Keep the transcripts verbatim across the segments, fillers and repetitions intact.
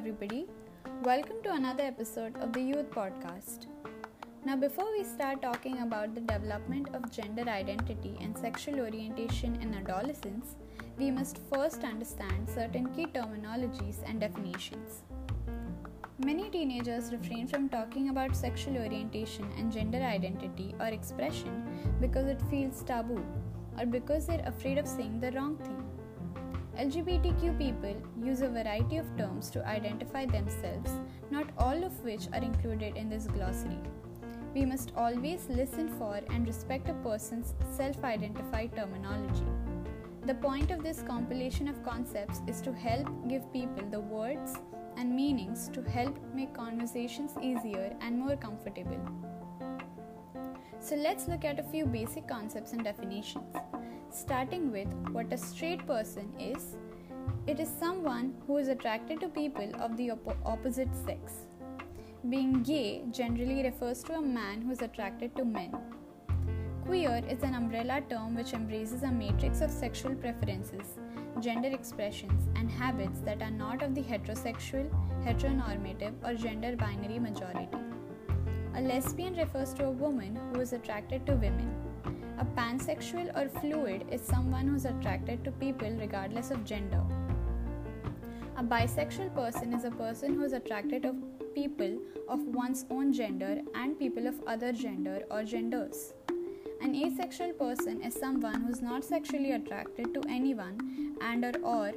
everybody. Welcome to another episode of the Youth Podcast. Now, before we start talking about the development of gender identity and sexual orientation in adolescence, we must first understand certain key terminologies and definitions. Many teenagers refrain from talking about sexual orientation and gender identity or expression because it feels taboo or because they're afraid of saying the wrong thing. L G B T Q people use a variety of terms to identify themselves, not all of which are included in this glossary. We must always listen for and respect a person's self-identified terminology. The point of this compilation of concepts is to help give people the words and meanings to help make conversations easier and more comfortable. So let's look at a few basic concepts and definitions. Starting with what a straight person is, it is someone who is attracted to people of the op- opposite sex. Being gay generally refers to a man who is attracted to men. Queer is an umbrella term which embraces a matrix of sexual preferences, gender expressions, and habits that are not of the heterosexual, heteronormative, or gender binary majority. A lesbian refers to a woman who is attracted to women. A pansexual or fluid is someone who is attracted to people regardless of gender. A bisexual person is a person who is attracted to people of one's own gender and people of other gender or genders. An asexual person is someone who is not sexually attracted to anyone and or, or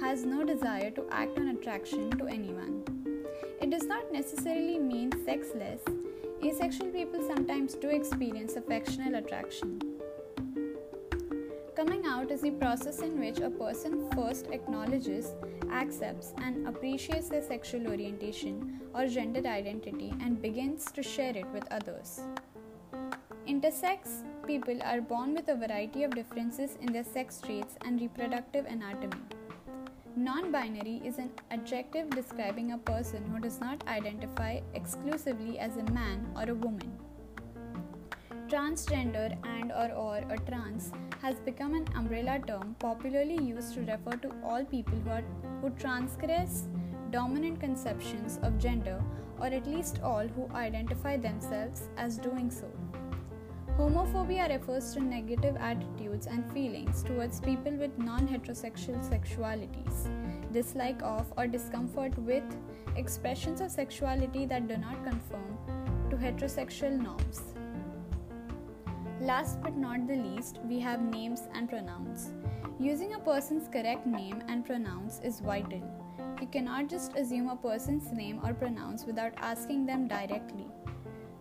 has no desire to act on attraction to anyone. It does not necessarily mean sexless. Asexual people sometimes do experience affectional attraction. Coming out is the process in which a person first acknowledges, accepts, and appreciates their sexual orientation or gender identity and begins to share it with others. Intersex people are born with a variety of differences in their sex traits and reproductive anatomy. Non-binary is an adjective describing a person who does not identify exclusively as a man or a woman. Transgender and or or or trans has become an umbrella term popularly used to refer to all people who, are, who transgress dominant conceptions of gender, or at least all who identify themselves as doing so. Homophobia refers to negative attitudes and feelings towards people with non-heterosexual sexualities, dislike of or discomfort with expressions of sexuality that do not conform to heterosexual norms. Last but not the least, we have names and pronouns. Using a person's correct name and pronouns is vital. You cannot just assume a person's name or pronouns without asking them directly.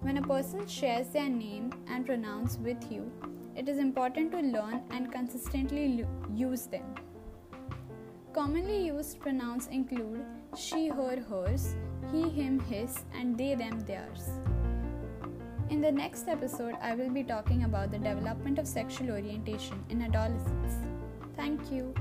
When a person shares their name and pronouns with you, it is important to learn and consistently lo- use them. Commonly used pronouns include she, her, hers, he, him, his, and they, them, theirs. In the next episode, I will be talking about the development of sexual orientation in adolescence. Thank you.